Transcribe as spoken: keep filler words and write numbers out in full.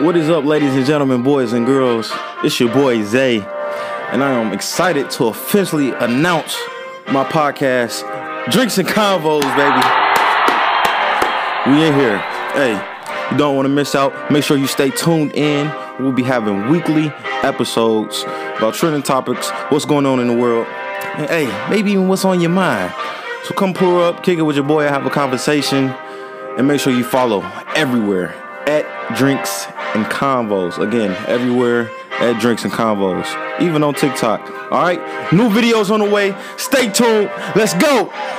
What is up, ladies and gentlemen, boys and girls? It's your boy Zay, and I am excited to officially announce my podcast, Drinks and Convos, baby. We in here. Hey, you don't want to miss out. Make sure you stay tuned in. We'll be having weekly episodes about trending topics, what's going on in the world, and hey, maybe even what's on your mind. So come pull up, kick it with your boy, have a conversation, and make sure you follow everywhere at Drinks and Convos. Again, everywhere at Drinks and Convos, even on TikTok. All right, new videos on the way. Stay tuned. Let's go.